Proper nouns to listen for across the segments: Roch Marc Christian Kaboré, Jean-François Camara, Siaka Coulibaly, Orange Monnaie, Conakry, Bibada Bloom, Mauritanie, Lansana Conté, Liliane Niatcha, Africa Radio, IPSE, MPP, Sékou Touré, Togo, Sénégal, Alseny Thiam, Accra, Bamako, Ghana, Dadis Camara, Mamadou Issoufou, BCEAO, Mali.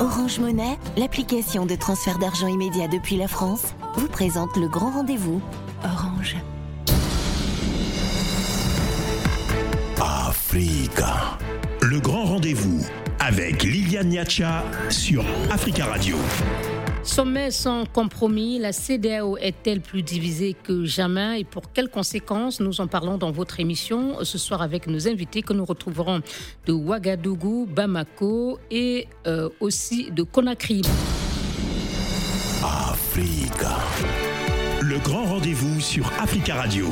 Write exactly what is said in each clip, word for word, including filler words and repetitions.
Orange Monnaie, l'application de transfert d'argent immédiat depuis la France, vous présente le grand rendez-vous. Orange. Africa. Le grand rendez-vous avec Liliane Niatcha sur Africa Radio. Sommet sans compromis, la CEDEAO est-elle plus divisée que jamais et pour quelles conséquences? Nous en parlons dans votre émission ce soir avec nos invités que nous retrouverons de Ouagadougou, Bamako et euh, aussi de Conakry. Africa, le grand rendez-vous sur Africa Radio.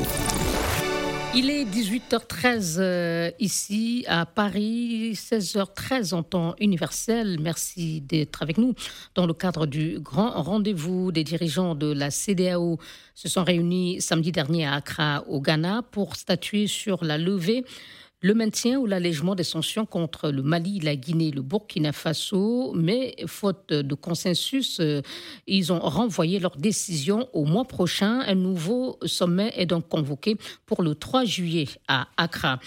Il est dix-huit heures treize euh, ici à Paris, seize heures treize en temps universel. Merci d'être avec nous dans le cadre du grand rendez-vous des dirigeants de la CEDEAO. Se sont réunis samedi dernier à Accra au Ghana pour statuer sur la levée, le maintien ou l'allègement des sanctions contre le Mali, la Guinée, le Burkina Faso, mais faute de consensus, ils ont renvoyé leur décision au mois prochain. Un nouveau sommet est donc convoqué pour le trois juillet à Accra.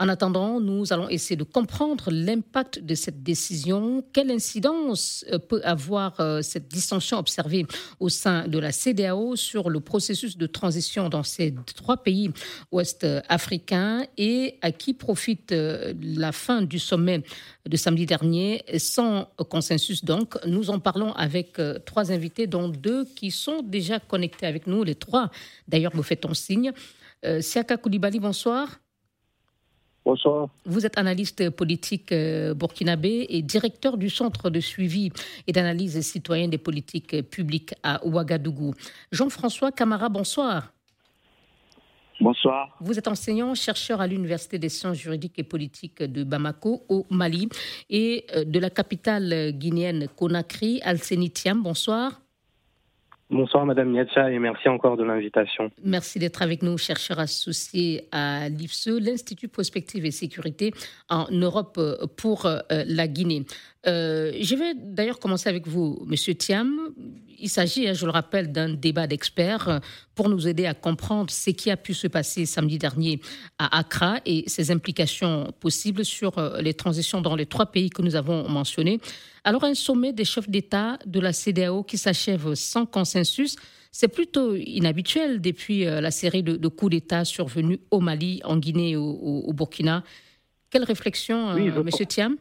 En attendant, nous allons essayer de comprendre l'impact de cette décision. Quelle incidence peut avoir cette dissension observée au sein de la CEDEAO sur le processus de transition dans ces trois pays ouest-africains et à qui profite la fin du sommet de samedi dernier sans consensus donc? Nous en parlons avec trois invités, dont deux qui sont déjà connectés avec nous. Les trois, d'ailleurs, vous faites ton signe. Euh, Siaka Coulibaly, bonsoir. Bonsoir. Vous êtes analyste politique burkinabé et directeur du Centre de suivi et d'analyse citoyenne des politiques publiques à Ouagadougou. Jean-François Camara, bonsoir. Bonsoir. Vous êtes enseignant, chercheur à l'Université des sciences juridiques et politiques de Bamako, au Mali, et de la capitale guinéenne Conakry, Alseny Thiam, bonsoir. Bonsoir Madame Niatcha et merci encore de l'invitation. Merci d'être avec nous, chercheur associé à l'I P S E, l'Institut Prospective et Sécurité en Europe pour la Guinée. Euh, je vais d'ailleurs commencer avec vous, Monsieur Thiam. Il s'agit, je le rappelle, d'un débat d'experts pour nous aider à comprendre ce qui a pu se passer samedi dernier à Accra et ses implications possibles sur les transitions dans les trois pays que nous avons mentionnés. Alors, un sommet des chefs d'État de la CEDEAO qui s'achève sans consensus, c'est plutôt inhabituel depuis la série de, de coups d'État survenus au Mali, en Guinée et au, au Burkina. Quelle réflexion, oui, euh, Monsieur Thiam?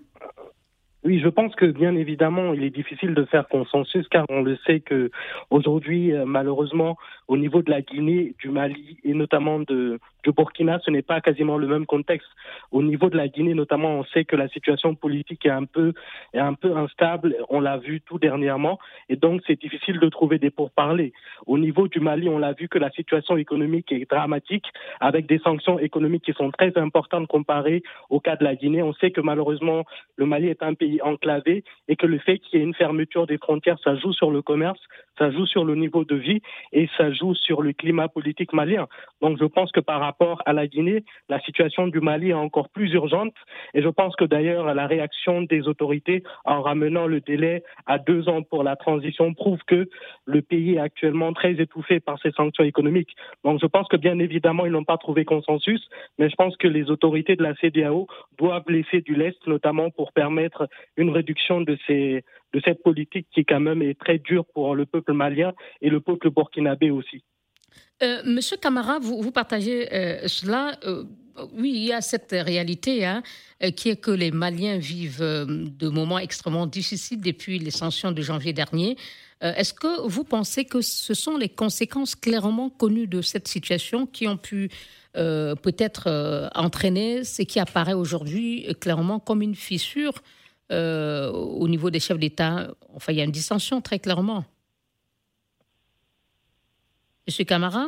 Oui, je pense que bien évidemment, il est difficile de faire consensus car on le sait que aujourd'hui, malheureusement, au niveau de la Guinée, du Mali et notamment de, du Burkina, ce n'est pas quasiment le même contexte. Au niveau de la Guinée, notamment, on sait que la situation politique est un peu, est un peu instable. On l'a vu tout dernièrement et donc c'est difficile de trouver des pourparlers. Au niveau du Mali, on l'a vu que la situation économique est dramatique avec des sanctions économiques qui sont très importantes comparées au cas de la Guinée. On sait que malheureusement, le Mali est un pays enclavé et que le fait qu'il y ait une fermeture des frontières, ça joue sur le commerce, ça joue sur le niveau de vie et ça joue sur le climat politique malien. Donc je pense que par rapport à la Guinée, la situation du Mali est encore plus urgente et je pense que d'ailleurs la réaction des autorités en ramenant le délai à deux ans pour la transition prouve que le pays est actuellement très étouffé par ces sanctions économiques. Donc je pense que bien évidemment ils n'ont pas trouvé consensus, mais je pense que les autorités de la CEDEAO doivent laisser du lest notamment pour permettre une réduction de, ces, de cette politique qui quand même est très dure pour le peuple malien et le peuple burkinabé aussi. Euh, Monsieur Camara, vous, vous partagez euh, cela. Euh, oui, il y a cette réalité hein, qui est que les Maliens vivent euh, de moments extrêmement difficiles depuis les sanctions de janvier dernier. Euh, est-ce que vous pensez que ce sont les conséquences clairement connues de cette situation qui ont pu euh, peut-être euh, entraîner ce qui apparaît aujourd'hui euh, clairement comme une fissure Euh, au niveau des chefs d'État, enfin, il y a une dissension très clairement. Monsieur Camara,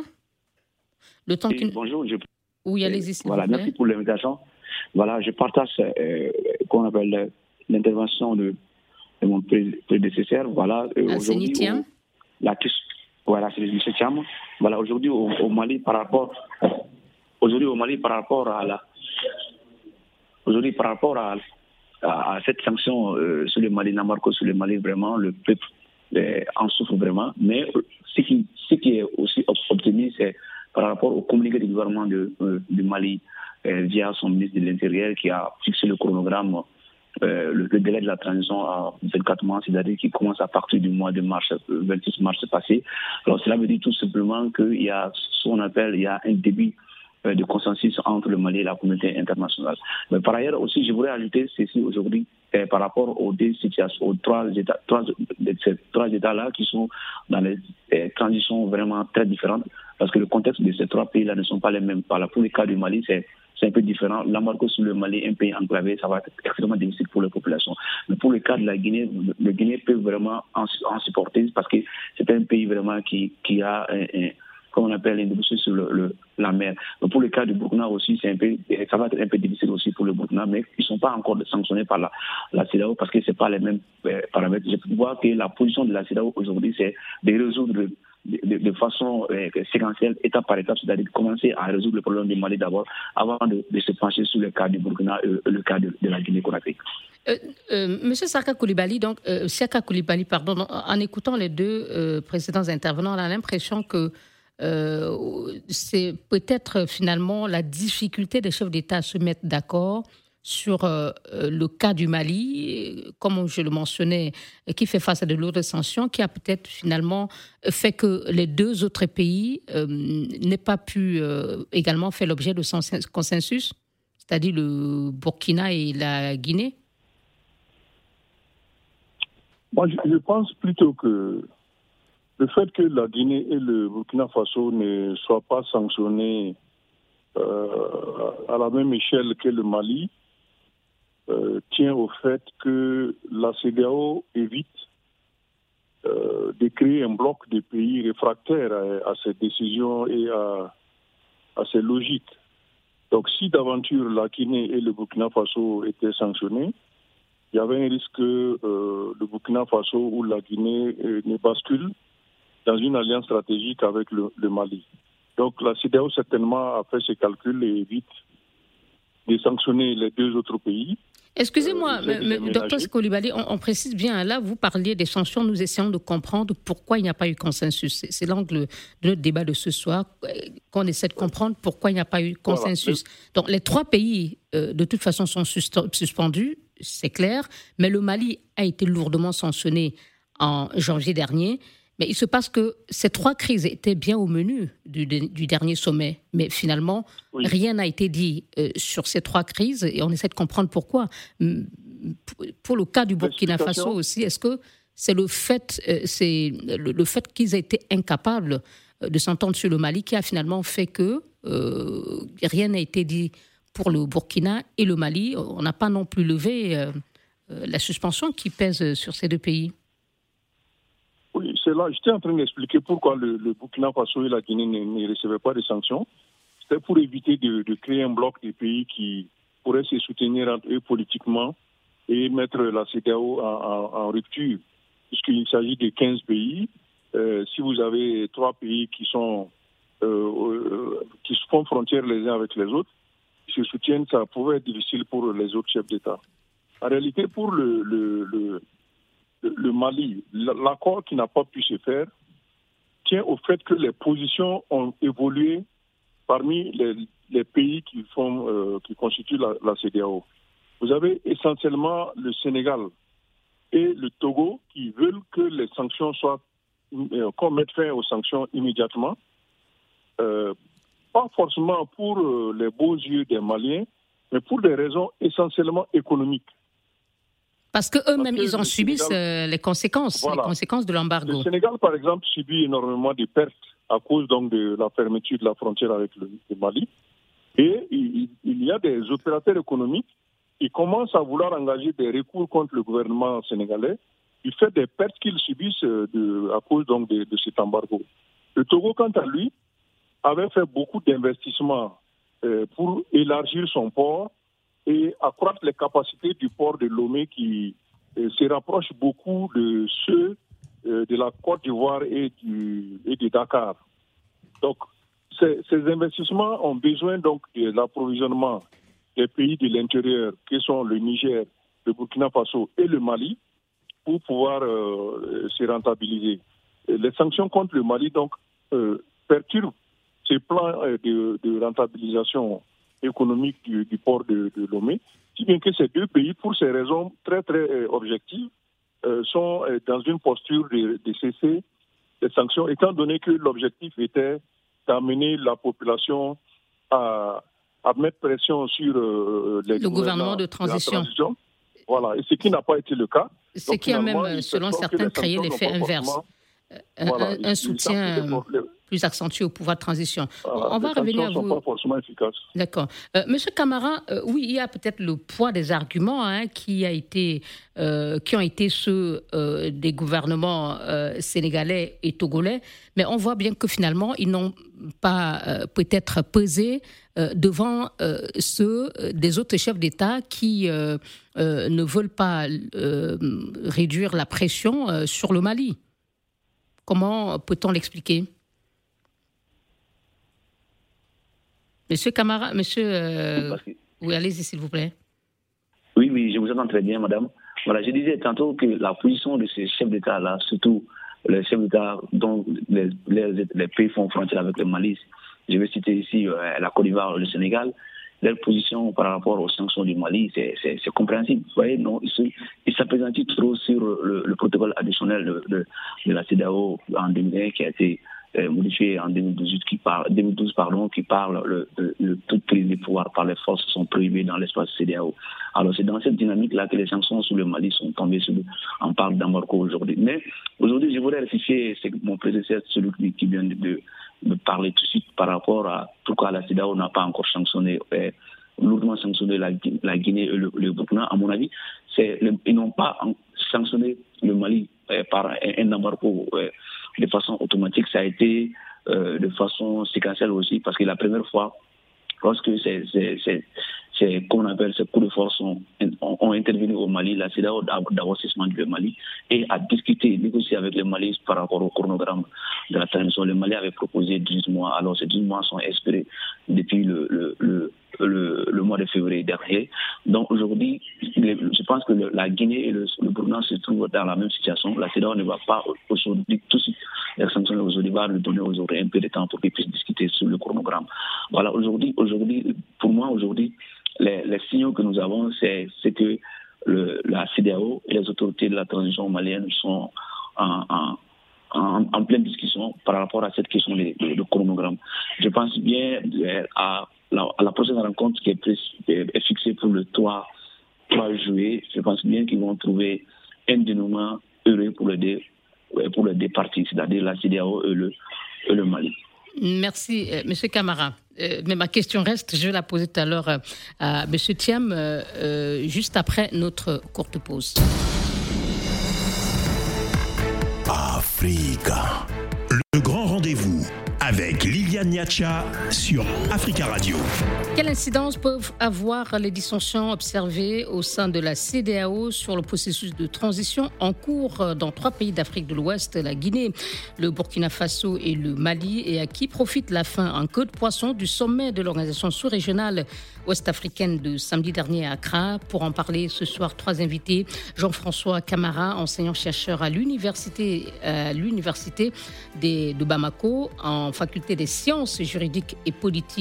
le temps qu'une... Bonjour. Je... Oui, allez-y. Si voilà, merci pour l'invitation. Voilà, je partage euh, qu'on appelle l'intervention de, de mon prédécesseur. Voilà, euh, aujourd'hui, on, la voilà, c'est Monsieur Thiam. Voilà, aujourd'hui au, au Mali par rapport, aujourd'hui au Mali par rapport à la, aujourd'hui par rapport à à cette sanction euh, sur le Mali, Namarco sur le Mali, vraiment, le peuple euh, en souffre vraiment. Mais ce qui, ce qui est aussi obtenu, c'est par rapport au communiqué du gouvernement de, euh, du Mali euh, via son ministre de l'Intérieur qui a fixé le chronogramme euh, le délai de la transition à vingt-quatre mois, c'est-à-dire qui commence à partir du mois de mars, vingt-six mars passé. Alors cela veut dire tout simplement qu'il y a ce qu'on appelle, il y a un début de consensus entre le Mali et la communauté internationale. Mais par ailleurs aussi, je voudrais ajouter ceci aujourd'hui eh, par rapport aux deux situations, aux trois États, trois, ces trois États-là qui sont dans des eh, transitions vraiment très différentes, parce que le contexte de ces trois pays-là ne sont pas les mêmes. Par là, pour le cas du Mali, c'est C'est un peu différent. L'embargo sur le Mali, un pays enclavé, ça va être extrêmement difficile pour la population. Mais pour le cas de la Guinée, le Guinée peut vraiment en, en supporter parce que c'est un pays vraiment qui, qui a, un, un, comme on appelle, une débouchée sur le, le, la mer. Mais pour le cas du Burkina aussi, c'est un peu, ça va être un peu difficile aussi pour le Burkina, mais ils ne sont pas encore sanctionnés par la, la CEDEAO parce que ce n'est pas les mêmes euh, paramètres. Je vois que la position de la CEDEAO aujourd'hui, c'est de résoudre le De, de, de façon euh, séquentielle, étape par étape, c'est-à-dire de commencer à résoudre le problème du Mali d'abord, avant de, de se pencher sur le cas du Burkina et euh, le cas de, de la Guinée-Conakry. Euh, euh, Monsieur Siaka Coulibaly, donc euh, Siaka Coulibaly, pardon, en écoutant les deux euh, précédents intervenants, on a l'impression que euh, c'est peut-être finalement la difficulté des chefs d'État à se mettre d'accord sur euh, le cas du Mali, comme je le mentionnais, qui fait face à de lourdes sanctions, qui a peut-être finalement fait que les deux autres pays euh, n'aient pas pu euh, également faire l'objet de consensus, c'est-à-dire le Burkina et la Guinée. Moi, je, je pense plutôt que le fait que la Guinée et le Burkina Faso ne soient pas sanctionnés euh, à la même échelle que le Mali, Euh, tient au fait que la CEDEAO évite euh, de créer un bloc de pays réfractaires à, à ces décisions et à, à ces logiques. Donc si d'aventure la Guinée et le Burkina Faso étaient sanctionnés, il y avait un risque que euh, le Burkina Faso ou la Guinée euh, ne bascule dans une alliance stratégique avec le, le Mali. Donc la CEDEAO certainement a fait ses calculs et évite de sanctionner les deux autres pays. Excusez-moi, docteur Coulibaly, on, on précise bien, là, vous parliez des sanctions, nous essayons de comprendre pourquoi il n'y a pas eu consensus. C'est, c'est l'angle de notre débat de ce soir, qu'on essaie de comprendre pourquoi il n'y a pas eu consensus. Voilà. Donc, les trois pays, euh, de toute façon, sont suspendus, c'est clair, mais le Mali a été lourdement sanctionné en janvier dernier, mais il se passe que ces trois crises étaient bien au menu du, du dernier sommet, mais finalement, oui. rien n'a été dit euh, sur ces trois crises, et on essaie de comprendre pourquoi. Pour le cas du Burkina Faso aussi, est-ce que c'est le fait, euh, c'est le, le fait qu'ils aient été incapables de s'entendre sur le Mali qui a finalement fait que euh, rien n'a été dit pour le Burkina et le Mali? On n'a pas non plus levé euh, la suspension qui pèse sur ces deux pays. Oui, c'est là, j'étais en train d'expliquer pourquoi le, le Burkina Faso et la Guinée ne, ne recevaient pas de sanctions. C'était pour éviter de, de créer un bloc de pays qui pourraient se soutenir entre eux politiquement et mettre la CEDEAO en, en, en rupture. Puisqu'il s'agit de quinze pays, euh, si vous avez trois pays qui sont euh, euh, qui font frontière les uns avec les autres, qui se soutiennent, ça pouvait être difficile pour les autres chefs d'État. En réalité, pour le... le, le Le Mali, l'accord qui n'a pas pu se faire tient au fait que les positions ont évolué parmi les, les pays qui, font, euh, qui constituent la, la CEDEAO. Vous avez essentiellement le Sénégal et le Togo qui veulent que les sanctions soient, euh, qu'on mette fin aux sanctions immédiatement, euh, pas forcément pour euh, les beaux yeux des Maliens, mais pour des raisons essentiellement économiques. Parce qu'eux-mêmes, ils en le subissent Sénégal, les conséquences, voilà. les conséquences de l'embargo. Le Sénégal, par exemple, subit énormément de pertes à cause donc de la fermeture de la frontière avec le, le Mali. Et il, il y a des opérateurs économiques qui commencent à vouloir engager des recours contre le gouvernement sénégalais du fait des pertes qu'ils subissent de, à cause donc de, de cet embargo. Le Togo, quant à lui, avait fait beaucoup d'investissements euh, pour élargir son port et accroître les capacités du port de Lomé qui euh, se rapproche beaucoup de ceux euh, de la Côte d'Ivoire et, du, et de Dakar. Donc, ces, ces investissements ont besoin donc de l'approvisionnement des pays de l'intérieur, qui sont le Niger, le Burkina Faso et le Mali, pour pouvoir euh, se rentabiliser. Et les sanctions contre le Mali donc euh, perturbent ces plans euh, de, de rentabilisation économique du, du port de, de Lomé Si bien que ces deux pays, pour ces raisons très très euh, objectives, euh, sont euh, dans une posture de, de cesser les sanctions, étant donné que l'objectif était d'amener la population à, à mettre pression sur euh, les le gouvernement de transition. De la transition. Voilà, et ce qui n'a pas été le cas. Ce Donc, qui a même, selon certains, créé l'effet inverse. Un, voilà, un, un soutien plus accentué au pouvoir de transition. Voilà, on va revenir à vous. Les sanctions ne sont pas forcément efficaces. D'accord. Euh, Monsieur Camara, euh, oui, il y a peut-être le poids des arguments hein, qui, a été, euh, qui ont été ceux euh, des gouvernements euh, sénégalais et togolais, mais on voit bien que finalement, ils n'ont pas euh, peut-être pesé euh, devant euh, ceux des autres chefs d'État qui euh, euh, ne veulent pas euh, réduire la pression euh, sur le Mali. Comment peut-on l'expliquer? Monsieur Camara, monsieur... Euh, oui, allez-y, s'il vous plaît. Oui, oui, je vous entends très bien, madame. Voilà, je disais tantôt que la position de ces chefs d'État-là, surtout les chefs d'État dont les, les, les pays font frontière avec le Mali, je vais citer ici euh, la Côte d'Ivoire, le Sénégal, leur position par rapport aux sanctions du Mali, c'est, c'est, c'est compréhensible. Vous voyez, non, ils il s'appréhendent trop sur le, le protocole additionnel de, de, de la CEDEAO en deux mille un qui a été euh, modifié en deux mille douze, qui parle, deux mille douze pardon, qui parle le, le, le toute prise de pouvoir par les forces sont prohibées dans l'espace CEDEAO. Alors c'est dans cette dynamique-là que les sanctions sur le Mali sont tombées sur. On parle d'Amorco aujourd'hui. Mais aujourd'hui, je voudrais rectifier mon prédécesseur, celui qui, qui vient de, de de parler tout de suite par rapport à pourquoi la CEDEAO n'a pas encore sanctionné, eh, lourdement sanctionné la, la Guinée et le, le Burkina. À mon avis, c'est le, ils n'ont pas sanctionné le Mali eh, par un embargo eh, de façon automatique. Ça a été euh, de façon séquentielle aussi, parce que la première fois, lorsque c'est, c'est, c'est, c'est, qu'on appelle ces coups de force ont, ont, ont intervenu au Mali, la CEDEAO d'abord suspendu le Mali et a discuté, négocié avec le Mali par rapport au chronogramme de la transition. Le Mali avait proposé douze mois, alors ces douze mois sont expirés depuis le, le, le, le, le mois de février dernier. Donc aujourd'hui, je pense que la Guinée et le, le Burkina se trouvent dans la même situation. La CEDEAO ne va pas aujourd'hui tout de suite. La sanction aujourd'hui va lui donner aujourd'hui un peu de temps pour qu'ils puissent discuter sur le chronogramme. Voilà, aujourd'hui, aujourd'hui, pour moi, aujourd'hui, les, les signaux que nous avons, c'est, c'est que le, la CEDEAO et les autorités de la transition malienne sont en, en, en, en pleine discussion par rapport à cette question de, de, de chronogramme. Je pense bien à la, à la prochaine rencontre qui est, pris, est fixée pour le trois juillet. Je pense bien qu'ils vont trouver un dénouement heureux pour le dé. pour les deux parties, c'est-à-dire la CEDEAO et le, et le Mali. Merci, euh, M. Camara. Euh, mais ma question reste, je vais la poser tout à l'heure euh, à M. Thiam, euh, euh, juste après notre courte pause. Africa, le grand rendez-vous avec Liliane Niatcha sur Africa Radio. Quelle incidence peuvent avoir les dissensions observées au sein de la CEDEAO sur le processus de transition en cours dans trois pays d'Afrique de l'Ouest, la Guinée, le Burkina Faso et le Mali, et à qui profite la fin en queue de poisson du sommet de l'organisation sous-régionale ouest-africaine de samedi dernier à Accra? Pour en parler ce soir, trois invités. Jean-François Camara, enseignant-chercheur à l'université, à l'université des, de Bamako, en faculté des sciences juridiques et politiques.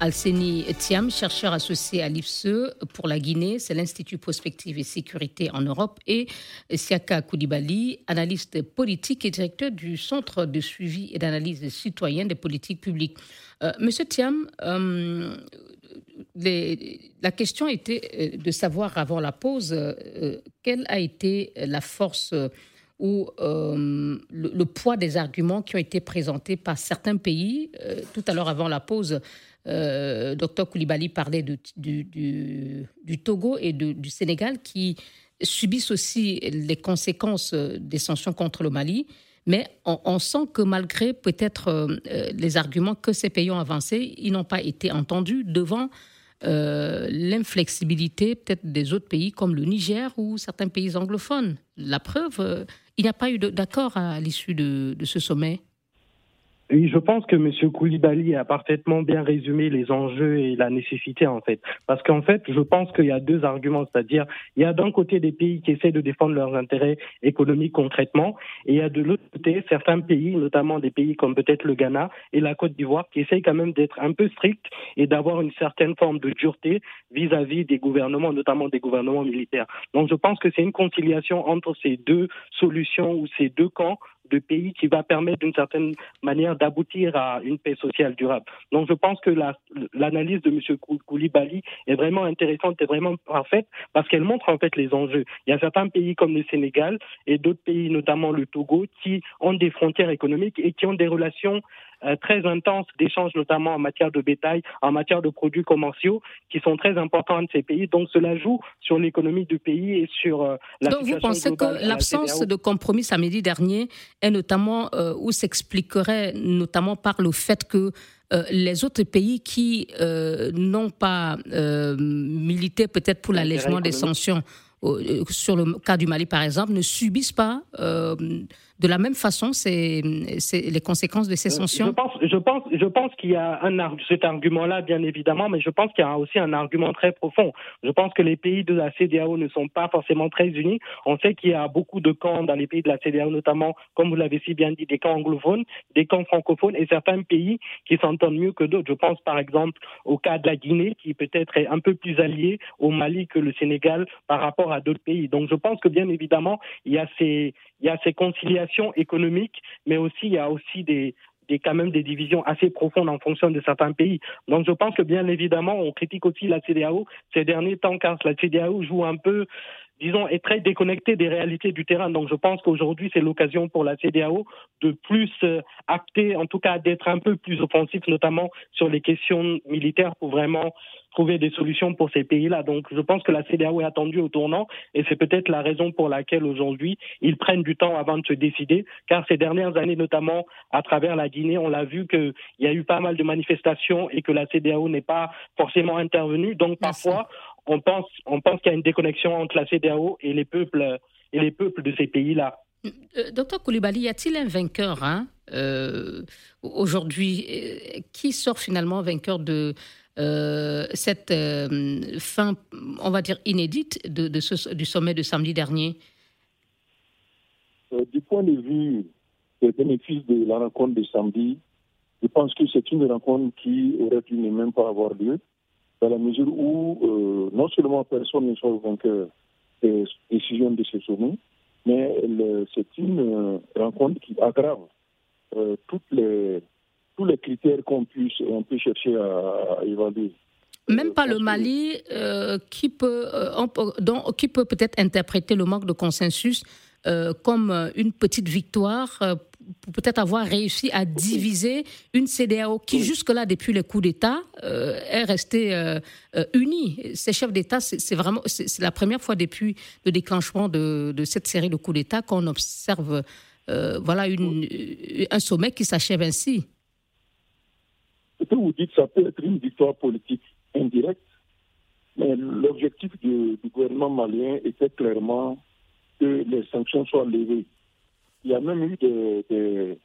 Alseny Thiam, chercheur associé à l'I P S E pour la Guinée, c'est l'Institut Prospective et Sécurité en Europe, et Siaka Coulibaly, analyste politique et directeur du Centre de suivi et d'analyse citoyenne des politiques publiques. Euh, Monsieur Thiam, euh, les, la question était de savoir avant la pause euh, quelle a été la force euh, ou euh, le, le poids des arguments qui ont été présentés par certains pays. Euh, tout à l'heure avant la pause, Euh, Docteur Coulibaly parlait de, du, du, du Togo et de, du Sénégal qui subissent aussi les conséquences des sanctions contre le Mali, mais on, on sent que malgré peut-être euh, les arguments que ces pays ont avancés, ils n'ont pas été entendus devant euh, l'inflexibilité peut-être des autres pays comme le Niger ou certains pays anglophones. La preuve, euh, il n'y a pas eu de, d'accord à l'issue de, de ce sommet. Oui, je pense que M. Coulibaly a parfaitement bien résumé les enjeux et la nécessité, en fait. Parce qu'en fait, je pense qu'il y a deux arguments, c'est-à-dire, il y a d'un côté des pays qui essaient de défendre leurs intérêts économiques concrètement, et il y a de l'autre côté certains pays, notamment des pays comme peut-être le Ghana et la Côte d'Ivoire, qui essayent quand même d'être un peu stricts et d'avoir une certaine forme de dureté vis-à-vis des gouvernements, notamment des gouvernements militaires. Donc je pense que c'est une conciliation entre ces deux solutions ou ces deux camps de pays qui va permettre d'une certaine manière d'aboutir à une paix sociale durable. Donc je pense que la, l'analyse de M. Coulibaly est vraiment intéressante et vraiment parfaite parce qu'elle montre en fait les enjeux. Il y a certains pays comme le Sénégal et d'autres pays, notamment le Togo, qui ont des frontières économiques et qui ont des relations euh, très intenses d'échanges, notamment en matière de bétail, en matière de produits commerciaux qui sont très importants de ces pays. Donc cela joue sur l'économie du pays et sur euh, la Donc situation globale. Donc vous pensez que l'absence la de compromis samedi dernier et notamment, euh, où s'expliquerait notamment par le fait que euh, les autres pays qui euh, n'ont pas euh, milité peut-être pour l'allègement des sanctions, euh, sur le cas du Mali par exemple, ne subissent pas euh, de la même façon c'est, c'est les conséquences de ces sanctions. Je pense, je pense, je pense qu'il y a un, cet argument-là, bien évidemment, mais je pense qu'il y a aussi un argument très profond. Je pense que les pays de la CEDEAO ne sont pas forcément très unis. On sait qu'il y a beaucoup de camps dans les pays de la CEDEAO, notamment, comme vous l'avez si bien dit, des camps anglophones, des camps francophones et certains pays qui s'entendent mieux que d'autres. Je pense par exemple au cas de la Guinée, qui peut-être est un peu plus alliée au Mali que le Sénégal par rapport à d'autres pays. Donc je pense que bien évidemment, il y a ces, il y a ces conciliations économique, mais aussi il y a aussi des, des, quand même des divisions assez profondes en fonction de certains pays. Donc je pense que bien évidemment, on critique aussi la CEDEAO ces derniers temps, car la CEDEAO joue un peu, disons, est très déconnectée des réalités du terrain. Donc je pense qu'aujourd'hui, c'est l'occasion pour la CEDEAO de plus acter, en tout cas d'être un peu plus offensif, notamment sur les questions militaires pour vraiment trouver des solutions pour ces pays-là. Donc je pense que la CEDEAO est attendue au tournant et c'est peut-être la raison pour laquelle aujourd'hui ils prennent du temps avant de se décider, car ces dernières années, notamment à travers la Guinée, on l'a vu qu'il y a eu pas mal de manifestations et que la CEDEAO n'est pas forcément intervenue. Donc parfois, on pense, on pense qu'il y a une déconnexion entre la CEDEAO et les peuples, et les peuples de ces pays-là. Docteur Coulibaly, y a-t-il un vainqueur hein, euh, aujourd'hui euh, qui sort finalement vainqueur de euh, cette euh, fin, on va dire inédite, de, de ce, du sommet de samedi dernier? Euh, du point de vue des bénéfices de la rencontre de samedi, je pense que c'est une rencontre qui aurait pu ne même pas avoir lieu, dans la mesure où euh, non seulement personne ne sort vainqueur des décisions de ce sommet, mais le, c'est une euh, rencontre qui aggrave euh, toutes les, tous les critères qu'on puisse, on peut chercher à, à évaluer. Même pas le Mali, euh, qui, peut, euh, donc, qui peut peut-être interpréter le manque de consensus euh, comme une petite victoire, euh, pour peut-être avoir réussi à diviser une CEDEAO qui, oui. jusque-là, depuis les coups d'État, euh, est restée euh, euh, unie. Ces chefs d'État, c'est, c'est vraiment c'est, c'est la première fois depuis le déclenchement de, de cette série de coups d'État qu'on observe euh, voilà, une, oui. un sommet qui s'achève ainsi. Ce que vous dites, ça peut être une victoire politique indirecte, mais l'objectif du, du gouvernement malien était clairement que les sanctions soient levées. Il y a même eu des, des,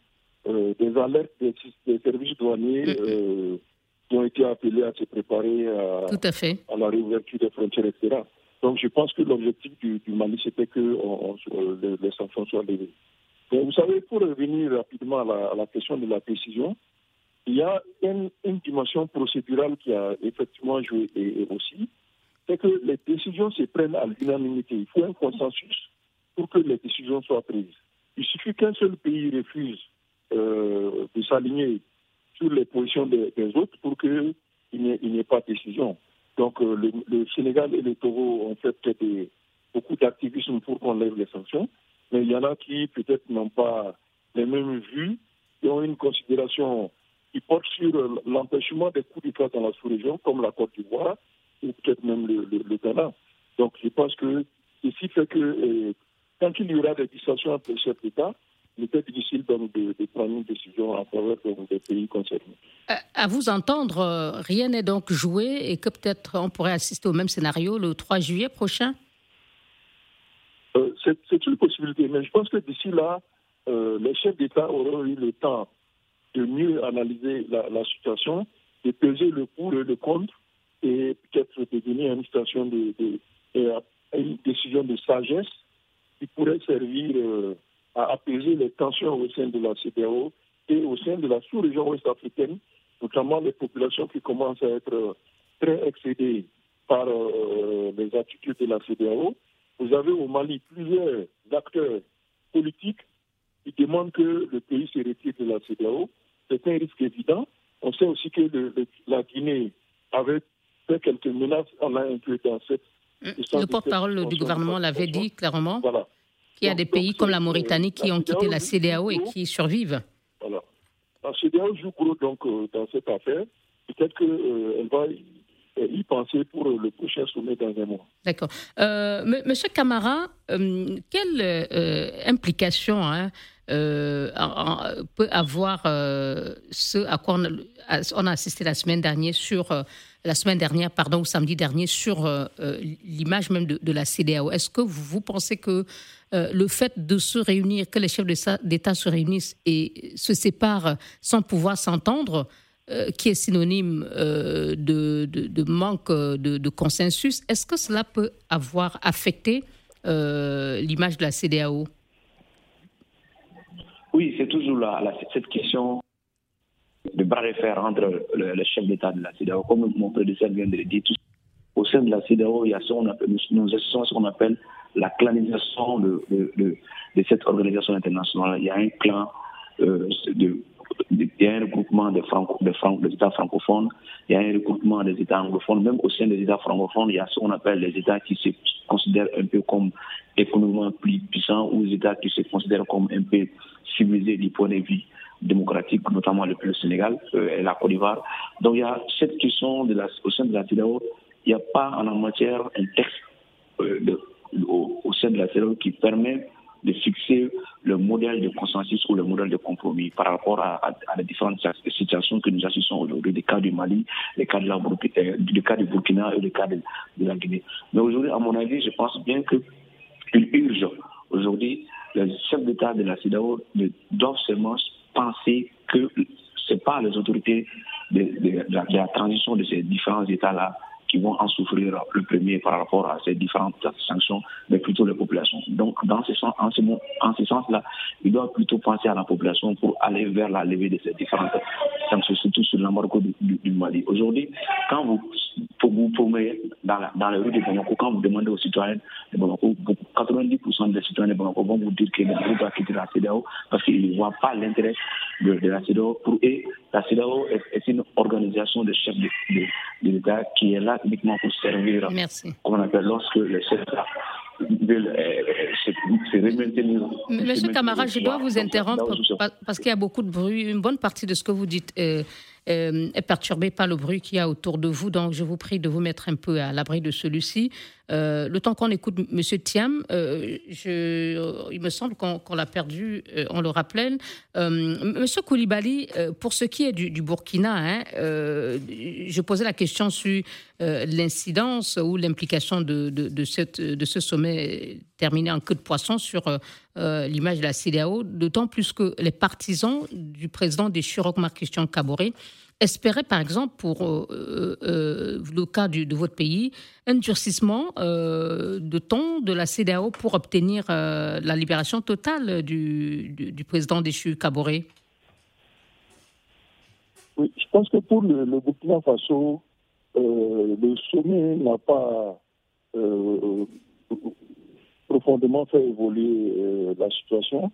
euh, des alertes des, des services douaniers euh, qui ont été appelés à se préparer à, Tout à, fait. à la réouverture des frontières, et cetera. Donc je pense que l'objectif du, du Mali, c'était que on, on, les, les sanctions soient levées. Donc, vous savez, pour revenir rapidement à la, à la question de la décision, il y a une, une dimension procédurale qui a effectivement joué et, et aussi, c'est que les décisions se prennent à l'unanimité. Il faut un consensus pour que les décisions soient prises. Il suffit qu'un seul pays refuse euh, de s'aligner sur les positions des, des autres pour qu'il n'y, n'y ait pas de décision. Donc euh, le, le Sénégal et le Togo ont fait peut-être des, beaucoup d'activisme pour qu'on lève les sanctions, mais il y en a qui peut-être n'ont pas les mêmes vues et ont une considération qui porte sur l'empêchement des coups d'État dans la sous-région, comme la Côte d'Ivoire ou peut-être même le, le, le Ghana. Donc je pense que ceci fait que... Euh, Quand il y aura des dissensions entre les chefs d'État, il est difficile donc, de, de prendre une décision en faveur donc, des pays concernés. À, à vous entendre, rien n'est donc joué et que peut-être on pourrait assister au même scénario le trois juillet prochain euh, c'est, c'est une possibilité, mais je pense que d'ici là, euh, les chefs d'État auront eu le temps de mieux analyser la, la situation, de peser le pour et le contre, et peut-être de donner une situation de, de, de, une décision de sagesse qui pourrait servir euh, à apaiser les tensions au sein de la CEDEAO et au sein de la sous-région ouest-africaine, notamment les populations qui commencent à être très excédées par euh, les attitudes de la CEDEAO. Vous avez au Mali plusieurs acteurs politiques qui demandent que le pays se retire de la CEDEAO. C'est un risque évident. On sait aussi que le, le, la Guinée avait fait quelques menaces en a inclus dans cette... Le porte-parole du gouvernement l'avait dit clairement, voilà. Qu'il y a donc, des pays donc, comme la Mauritanie qui la ont quitté la CEDEAO et qui survivent. Voilà. La CEDEAO joue gros donc, euh, dans cette affaire. Peut-être qu'elle euh, va y penser pour euh, le prochain sommet dans un mois. D'accord. Euh, m- Monsieur Camara, euh, quelle euh, implication hein, euh, a, a, peut avoir euh, ce à quoi on a, on a assisté la semaine dernière sur... Euh, la semaine dernière, pardon, ou samedi dernier, sur euh, l'image même de, de la CEDEAO. Est-ce que vous, vous pensez que euh, le fait de se réunir, que les chefs d'État se réunissent et se séparent sans pouvoir s'entendre, euh, qui est synonyme euh, de, de, de manque de, de consensus, est-ce que cela peut avoir affecté euh, l'image de la CEDEAO ? Oui, c'est toujours là, là cette question... de bras de fer entre le, le chef d'État de la CEDEAO. Comme mon prédécesseur vient de le dire, tout, au sein de la CEDEAO, il y a ce qu'on appelle, nous, ce qu'on appelle la clanisation de, de, de, de cette organisation internationale. Il y a un clan, euh, de, de, il y a un regroupement des, franco, des, franco, des États francophones, il y a un regroupement des États anglophones. Même au sein des États francophones, il y a ce qu'on appelle les États qui se considèrent un peu comme économiquement plus puissants ou les États qui se considèrent comme un peu civilisés du point de vue démocratique, notamment le, le Sénégal euh, et la Côte d'Ivoire. Donc il y a cette question de la, au sein de la CEDEAO, il n'y a pas en la matière un texte euh, de, au, au sein de la CEDEAO qui permet de fixer le modèle de consensus ou le modèle de compromis par rapport à, à, à les différentes situations que nous assistons aujourd'hui, le cas du Mali, le cas de la Burkina, le cas du Burkina et le cas de, de la Guinée. Mais aujourd'hui, à mon avis, je pense bien qu'il urge aujourd'hui les chefs d'État de la CEDEAO doivent seulement penser que ce n'est pas les autorités de, de, de, la, de la transition de ces différents États-là qui vont en souffrir le premier par rapport à ces différentes sanctions, mais plutôt les populations. Donc, dans ce sens, en ce, en ce sens-là, ils doivent plutôt penser à la population pour aller vers la levée de ces différentes sanctions, surtout sur l'embargo du, du, du Mali. Aujourd'hui, quand vous pour vous promener dans, dans la rue de Bamako, quand vous demandez aux citoyens de Bamako, quatre-vingt-dix pour cent des citoyens de Bamako vont vous dire que le groupe a quitté la CEDEAO parce qu'ils ne voient pas l'intérêt de, de la CEDEAO. Pour eux, la CEDEAO est, est une organisation de chefs de, de, de l'État qui est là uniquement pour servir. Merci. Comme on appelle lorsque le chef d'État veut se maintenir. Monsieur Camara, je dois vous interrompre parce qu'il y a beaucoup de bruit. Une bonne partie de ce que vous dites euh, euh, est perturbée par le bruit qu'il y a autour de vous. Donc, je vous prie de vous mettre un peu à l'abri de celui-ci. Euh, le temps qu'on écoute Monsieur Thiam, euh, je, il me semble qu'on, qu'on l'a perdu, euh, on le rappelle. Euh, Monsieur Coulibaly, euh, pour ce qui est du, du Burkina, hein, euh, je posais la question sur euh, l'incidence ou l'implication de, de, de, cette, de ce sommet terminé en queue de poisson sur euh, l'image de la CEDEAO, d'autant plus que les partisans du président déchu, Roch Marc Christian Kaboré, espérait, par exemple, pour euh, euh, le cas du, de votre pays, un durcissement euh, de ton de la CEDEAO pour obtenir euh, la libération totale du, du, du président déchu Kaboré. Oui, je pense que pour le, le Burkina Faso, euh, le sommet n'a pas euh, profondément fait évoluer euh, la situation.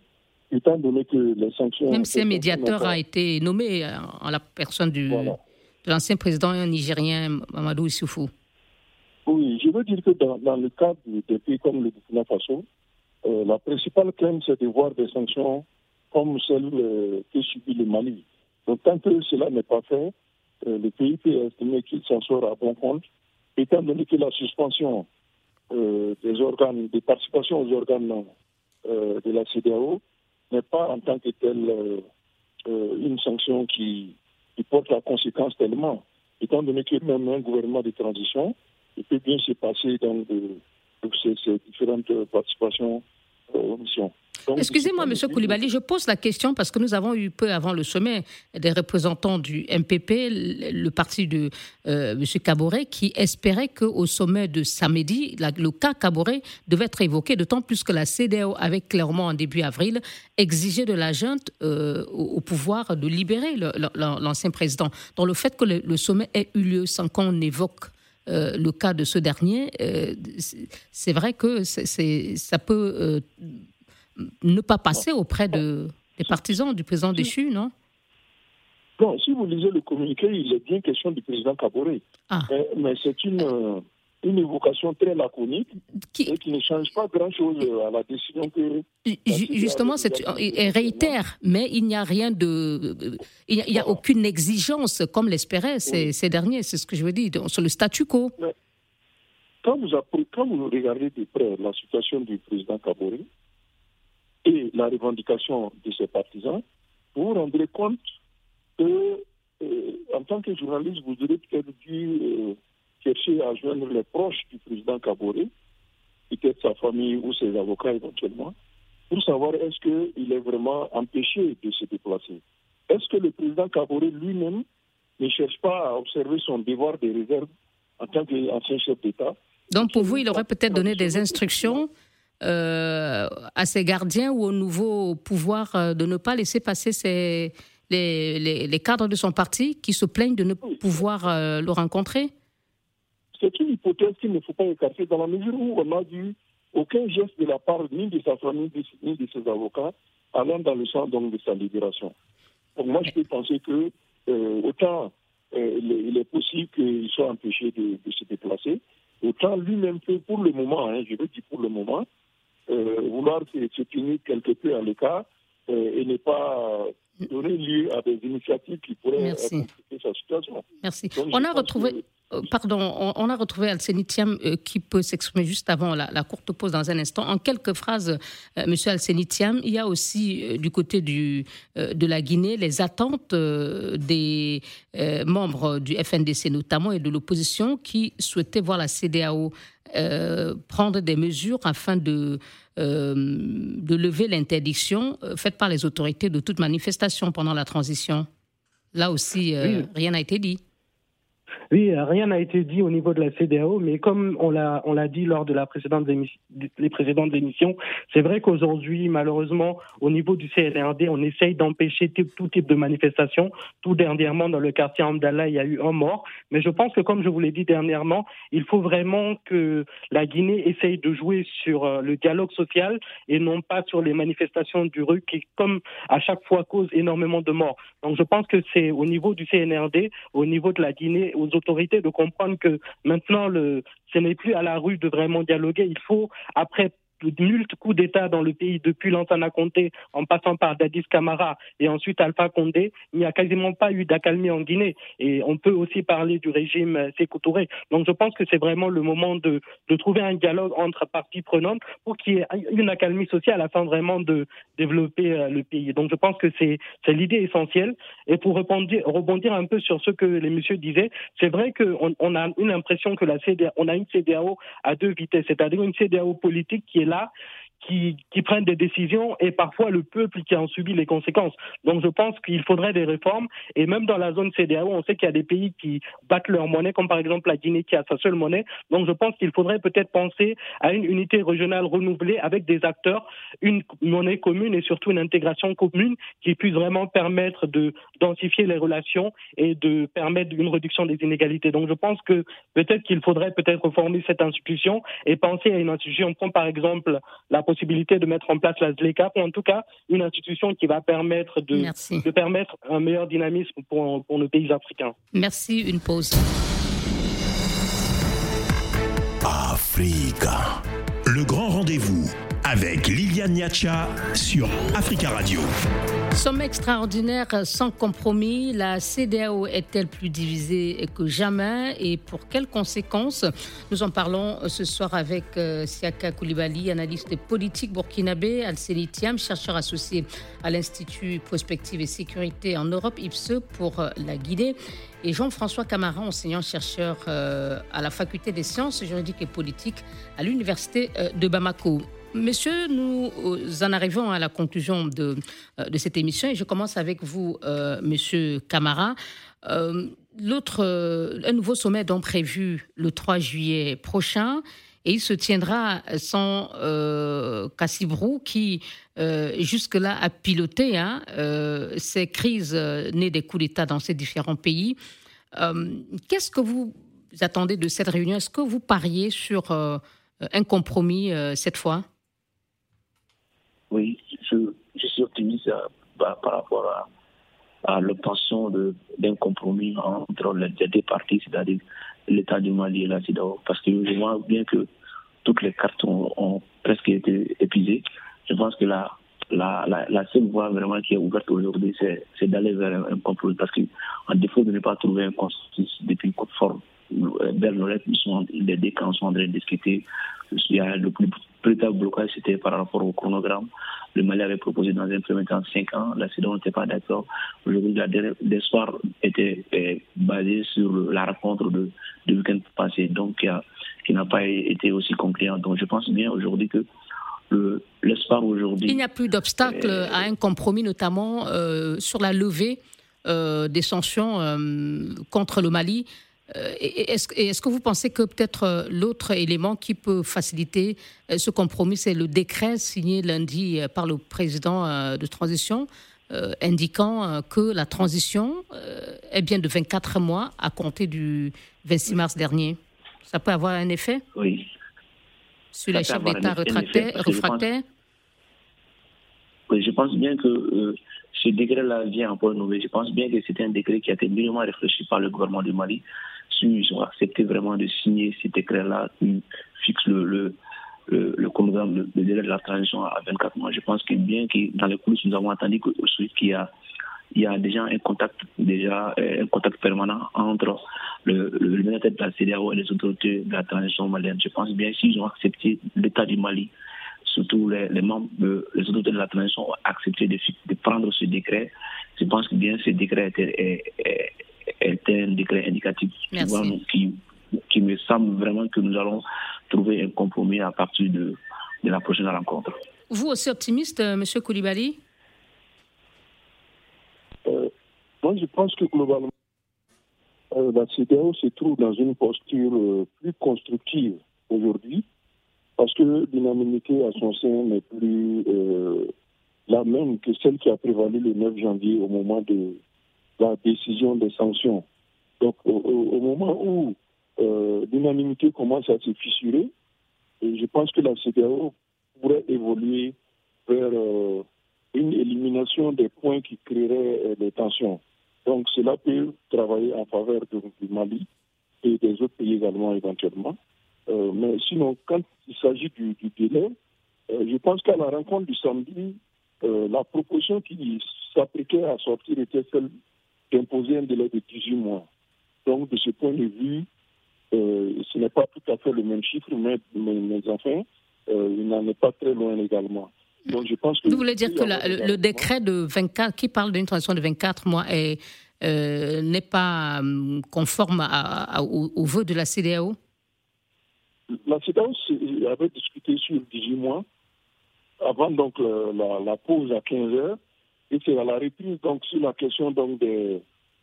Étant donné que les sanctions... Même si un médiateur a été nommé en la personne du, voilà. de l'ancien président nigérien Mamadou Issoufou. Oui, je veux dire que dans, dans le cadre des pays comme le Burkina Faso, euh, la principale crainte, c'est de voir des sanctions comme celles euh, que subit le Mali. Donc, tant que cela n'est pas fait, euh, le pays peut estimer qu'il s'en sort à bon compte, étant donné que la suspension euh, des organes, des participations aux organes euh, de la CEDEAO n'est pas en tant que telle euh, euh, une sanction qui, qui porte la conséquence tellement. Étant donné que même un gouvernement de transition, il peut bien se passer dans de, de ces, ces différentes participations aux missions. Excusez-moi, M. Coulibaly, je pose la question parce que nous avons eu peu avant le sommet des représentants du M P P, le parti de euh, M. Kaboré, qui espérait qu'au sommet de samedi, la, le cas Kaboré devait être évoqué, d'autant plus que la CEDEAO avait clairement, en début avril, exigé de la junte euh, au, au pouvoir de libérer le, le, l'ancien président. Donc le fait que le, le sommet ait eu lieu sans qu'on évoque Euh, le cas de ce dernier, euh, c'est vrai que c'est, c'est, ça peut euh, ne pas passer auprès de, des partisans du président déchu, non ? Bon, si vous lisez le communiqué, il est bien question du président Kaboré. Ah. Euh, mais c'est une, euh, une évocation très laconique qui... et qui ne change pas grand-chose à la décision que... Justement, c'est, elle réitère, mais il n'y a rien de... Il n'y a, il y a aucune exigence, comme l'espéraient ces, oui. ces derniers, c'est ce que je veux dire, sur le statu quo. Mais quand vous, quand vous regardez de près la situation du président Kaboré et la revendication de ses partisans, vous vous rendrez compte que, euh, en tant que journaliste, vous aurez peut-être dû euh, chercher à joindre les proches du président Kaboré, peut-être sa famille ou ses avocats éventuellement, pour savoir est-ce qu'il est vraiment empêché de se déplacer. Est-ce que le président Kaboré lui-même ne cherche pas à observer son devoir de réserve en tant qu'ancien chef d'État ? Donc pour vous, il aurait peut-être donné des instructions euh, à ses gardiens ou au nouveau pouvoir de ne pas laisser passer ses, les, les, les cadres de son parti qui se plaignent de ne oui. pouvoir euh, le rencontrer ? C'est une hypothèse qu'il ne faut pas écarter dans la mesure où on a dû... Aucun geste de la part ni de sa famille, ni de ses avocats, allant dans le sens donc, de sa libération. Donc moi, je peux penser que euh, autant euh, il est possible qu'il soit empêché de, de se déplacer, autant lui-même peut, pour le moment, hein, je veux dire pour le moment, euh, vouloir se, se tenir quelque peu à l'écart euh, et ne pas donner lieu à des initiatives qui pourraient compliquer sa situation. Merci. Donc, on a retrouvé... Que, Pardon, on a retrouvé Alseny Thiam qui peut s'exprimer juste avant la, la courte pause dans un instant. En quelques phrases, euh, monsieur Alseny Thiam, il y a aussi euh, du côté du, euh, de la Guinée les attentes euh, des euh, membres du F N D C notamment et de l'opposition qui souhaitaient voir la CEDEAO euh, prendre des mesures afin de, euh, de lever l'interdiction faite par les autorités de toute manifestation pendant la transition. Là aussi, euh, oui. rien n'a été dit. Oui, rien n'a été dit au niveau de la CEDEAO, mais comme on l'a, on l'a dit lors de la précédente émission, les précédentes émissions, c'est vrai qu'aujourd'hui, malheureusement, au niveau du C N R D, on essaye d'empêcher tout, tout type de manifestation. Tout dernièrement, dans le quartier Amdala, il y a eu un mort. Mais je pense que, comme je vous l'ai dit dernièrement, il faut vraiment que la Guinée essaye de jouer sur le dialogue social et non pas sur les manifestations du rue qui, comme à chaque fois, causent énormément de morts. Donc je pense que c'est au niveau du C N R D, au niveau de la Guinée, aux autorités de comprendre que maintenant, le, ce n'est plus à la rue de vraiment dialoguer. Il faut, après nul coup d'État dans le pays, depuis Lansana Conté, en passant par Dadis Camara et ensuite Alpha Condé, il n'y a quasiment pas eu d'accalmie en Guinée. Et on peut aussi parler du régime Sékou Touré. Donc je pense que c'est vraiment le moment de, de trouver un dialogue entre parties prenantes pour qu'il y ait une accalmie sociale afin vraiment de développer le pays. Donc je pense que c'est, c'est l'idée essentielle. Et pour rebondir, rebondir un peu sur ce que les messieurs disaient, c'est vrai qu'on on a une impression que la CEDEAO, on a une CEDEAO à deux vitesses, c'est-à-dire une CEDEAO politique qui est là Qui, qui prennent des décisions et parfois le peuple qui en subit les conséquences. Donc je pense qu'il faudrait des réformes et même dans la zone CEDEAO, on sait qu'il y a des pays qui battent leur monnaie, comme par exemple la Guinée qui a sa seule monnaie. Donc je pense qu'il faudrait peut-être penser à une unité régionale renouvelée avec des acteurs, une monnaie commune et surtout une intégration commune qui puisse vraiment permettre de, densifier les relations et de permettre une réduction des inégalités. Donc je pense que peut-être qu'il faudrait peut-être reformer cette institution et penser à une institution comme par exemple la possibilité de mettre en place la ZLECA, ou en tout cas une institution qui va permettre de, de permettre un meilleur dynamisme pour, pour nos pays africains. Merci, une pause. Africa, le grand rendez-vous avec Liliane Niatcha sur Africa Radio. Sommet extraordinaire sans compromis, la CEDEAO est-elle plus divisée que jamais et pour quelles conséquences ? Nous en parlons ce soir avec euh, Siaka Coulibaly, analyste politique burkinabé, Alseny Thiam, chercheur associé à l'Institut Prospective et Sécurité en Europe, I P S E pour euh, la Guinée, et Jean-François Camara, enseignant-chercheur euh, à la Faculté des sciences juridiques et politiques à l'Université euh, de Bamako. Monsieur, nous en arrivons à la conclusion de, de cette émission et je commence avec vous, euh, Monsieur Camara. Euh, l'autre, euh, un nouveau sommet est donc prévu le trois juillet prochain et il se tiendra sans euh, Cassibrou qui, euh, jusque-là, a piloté hein, euh, ces crises nées des coups d'État dans ces différents pays. Euh, qu'est-ce que vous attendez de cette réunion ? Est-ce que vous pariez sur euh, un compromis euh, cette fois ? Oui, je, je suis optimiste euh, par, par rapport à, à l'obtention de, d'un compromis entre les deux parties, c'est-à-dire l'État du Mali et la CEDEAO, parce que je vois bien que toutes les cartes ont, ont presque été épuisées. Je pense que la, la, la, la seule voie vraiment qui est ouverte aujourd'hui, c'est, c'est d'aller vers un, un compromis, parce qu'en défaut de ne pas trouver un consensus depuis courte forme, les deux camps sont en train de discuter. Il y a le plus véritable blocage, c'était par rapport au chronogramme. Le Mali avait proposé dans un premier temps cinq ans, la CEDEAO n'était pas d'accord. Aujourd'hui, la d'espoir était eh, basée sur la rencontre de, de week-end passé, donc qui, a, qui n'a pas été aussi concluante. Donc je pense bien aujourd'hui que le, l'espoir aujourd'hui... Il n'y a plus d'obstacle euh, à un compromis, notamment euh, sur la levée euh, des sanctions euh, contre le Mali. Et est-ce, et est-ce que vous pensez que peut-être l'autre élément qui peut faciliter ce compromis, c'est le décret signé lundi par le président de transition, euh, indiquant que la transition euh, est bien de vingt-quatre mois à compter du vingt-six mars dernier. Ça peut avoir un effet ? Oui. Sur les chefs d'État réfractaires ? Oui, je pense bien que... Euh, Ce décret-là vient encore renouveler. Je pense bien que c'était un décret qui a été mûrement réfléchi par le gouvernement du Mali. Ils ont accepté vraiment de signer ce décret-là qui fixe le, le, le, le, le, le délai de la transition à vingt-quatre mois. Je pense que bien que dans les coulisses, nous avons entendu qu'il y a, il y a déjà un contact, déjà, un contact permanent entre le, le ministère de la CEDEAO et les autorités de la transition malienne. Je pense bien qu'ils ont accepté l'État du Mali. Surtout les, les membres, de, les autorités de la transition ont accepté de, de prendre ce décret. Je pense que bien ce décret était, est, est un décret indicatif qui, qui me semble vraiment que nous allons trouver un compromis à partir de, de la prochaine rencontre. Vous aussi optimiste, M. Coulibaly ? euh, Moi, je pense que globalement, euh, la CEDEAO se trouve dans une posture euh, plus constructive aujourd'hui. Parce que l'unanimité à son sein n'est plus euh, la même que celle qui a prévalu le neuf janvier au moment de la décision des sanctions. Donc au, au moment où euh, l'unanimité commence à se fissurer, et je pense que la CEDEAO pourrait évoluer vers euh, une élimination des points qui créeraient euh, des tensions. Donc cela peut travailler en faveur de, du Mali et des autres pays également éventuellement. Euh, mais sinon, quand il s'agit du, du délai, euh, je pense qu'à la rencontre du samedi, euh, la proposition qui s'appliquait à sortir était celle d'imposer un délai de dix-huit mois. Donc, de ce point de vue, euh, ce n'est pas tout à fait le même chiffre, mais, mais, mais enfin, euh, il n'en est pas très loin également. Donc, je pense que... Vous voulez dire que la, le, le décret de vingt-quatre, qui parle d'une transition de vingt-quatre mois est, euh, n'est pas euh, conforme à, à, au, au vœu de la CEDEAO ? La CEDEAO avait discuté sur dix-huit mois, avant donc la, la, la pause à quinze heures, et c'est à la reprise donc sur la question donc des,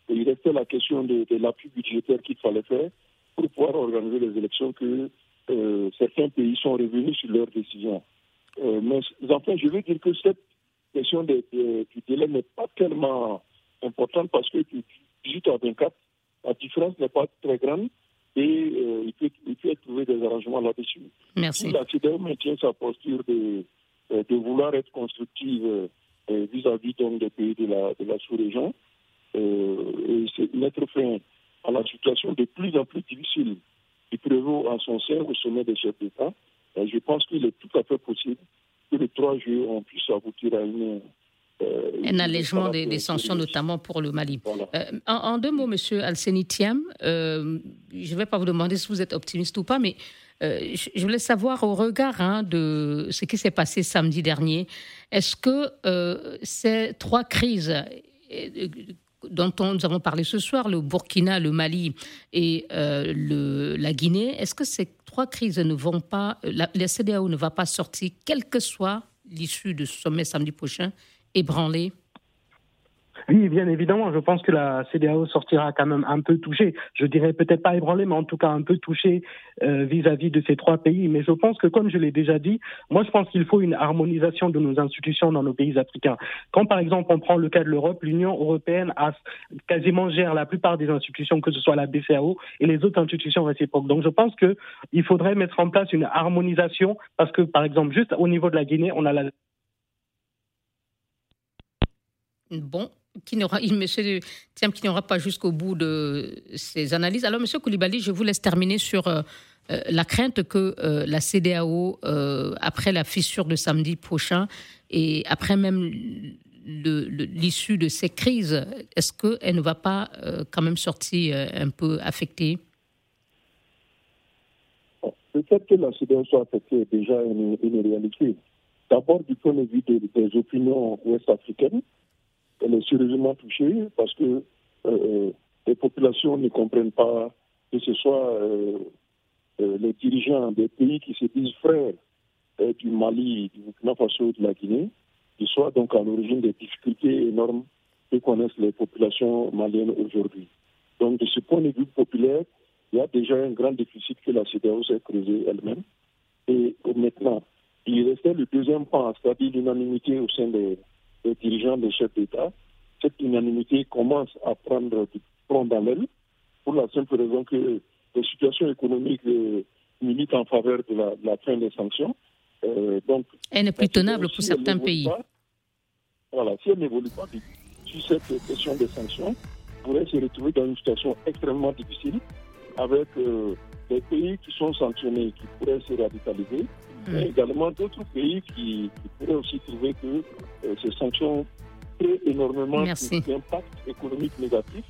il restait la question de, de l'appui budgétaire qu'il fallait faire pour pouvoir organiser les élections que euh, certains pays sont revenus sur leurs décisions. Euh, mais enfin, je veux dire que cette question de, de, du délai n'est pas tellement importante parce que du dix-huit à vingt-quatre, la différence n'est pas très grande. Et euh, il, peut, il peut trouver des arrangements là-dessus. Merci. Si la CEDEAO maintient sa posture de, de vouloir être constructive euh, vis-à-vis donc des pays de la, de la sous-région, euh, et c'est mettre fin à la situation de plus en plus difficile qui prévaut en son sein au sommet des chefs d'État, et je pense qu'il est tout à fait possible que le trois juillet, on puisse aboutir à une... Euh, un allègement des, des sanctions, notamment pour le Mali. Voilà. Euh, en, en deux mots, Monsieur Alseny Thiam, euh, je ne vais pas vous demander si vous êtes optimiste ou pas, mais euh, je, je voulais savoir, au regard hein, de ce qui s'est passé samedi dernier, est-ce que euh, ces trois crises dont on, nous avons parlé ce soir, le Burkina, le Mali et euh, le, la Guinée, est-ce que ces trois crises ne vont pas, la, la CEDEAO ne va pas sortir, quelle que soit l'issue de ce sommet samedi prochain, ébranlée? Oui, bien évidemment, je pense que la CEDEAO sortira quand même un peu touchée. Je dirais peut-être pas ébranlée, mais en tout cas un peu touchée euh, vis-à-vis de ces trois pays. Mais je pense que, comme je l'ai déjà dit, moi je pense qu'il faut une harmonisation de nos institutions dans nos pays africains. Quand par exemple on prend le cas de l'Europe, l'Union européenne a quasiment gère la plupart des institutions, que ce soit la B C E A O et les autres institutions réciproques. Donc je pense que il faudrait mettre en place une harmonisation, parce que par exemple juste au niveau de la Guinée, on a la... Bon. Qui n'aura, monsieur Thiam, qui n'aura pas jusqu'au bout de ses analyses. Alors, monsieur Coulibaly, je vous laisse terminer sur euh, la crainte que euh, la CEDEAO, euh, après la fissure de samedi prochain et après même le, le, l'issue de ces crises, est-ce qu'elle ne va pas euh, quand même sortir euh, un peu affectée? Le fait que la CEDEAO soit affectée est déjà une, une réalité. D'abord, du point de vue des, des opinions ouest-africaines, elle est sérieusement touchée parce que euh, les populations ne comprennent pas que ce soit euh, euh, les dirigeants des pays qui se disent frères euh, du Mali, du Burkina Faso, de la Guinée, qui soient donc à l'origine des difficultés énormes que connaissent les populations maliennes aujourd'hui. Donc de ce point de vue populaire, il y a déjà un grand déficit que la CEDEAO s'est creusé elle-même. Et maintenant, il restait le deuxième pan, c'est-à-dire l'unanimité au sein des les dirigeants des chefs d'État, cette unanimité commence à prendre du plomb dans l'aile pour la simple raison que les situations économiques euh, militent en faveur de la, de la fin des sanctions. Euh, donc, elle n'est plus tenable pour certains pays. Pas, voilà, si elle n'évolue pas sur cette question des sanctions, on pourrait se retrouver dans une situation extrêmement difficile avec euh, des pays qui sont sanctionnés, qui pourraient se radicaliser, mais également d'autres pays qui, qui pourraient aussi trouver que euh, ces sanctions créent énormément d'impact économique négatif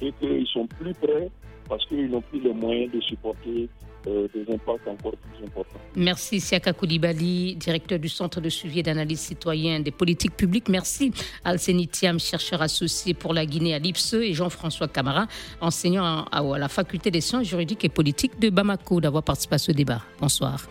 et qu'ils sont plus prêts parce qu'ils n'ont plus les moyens de supporter euh, des impacts encore plus importants. Merci Siaka Coulibaly, directeur du Centre de suivi et d'analyse citoyenne des politiques publiques. Merci Alseny Thiam, chercheur associé pour la Guinée à l'I P S E, et Jean-François Camara, enseignant à, à, à la Faculté des sciences juridiques et politiques de Bamako, d'avoir participé à ce débat. Bonsoir.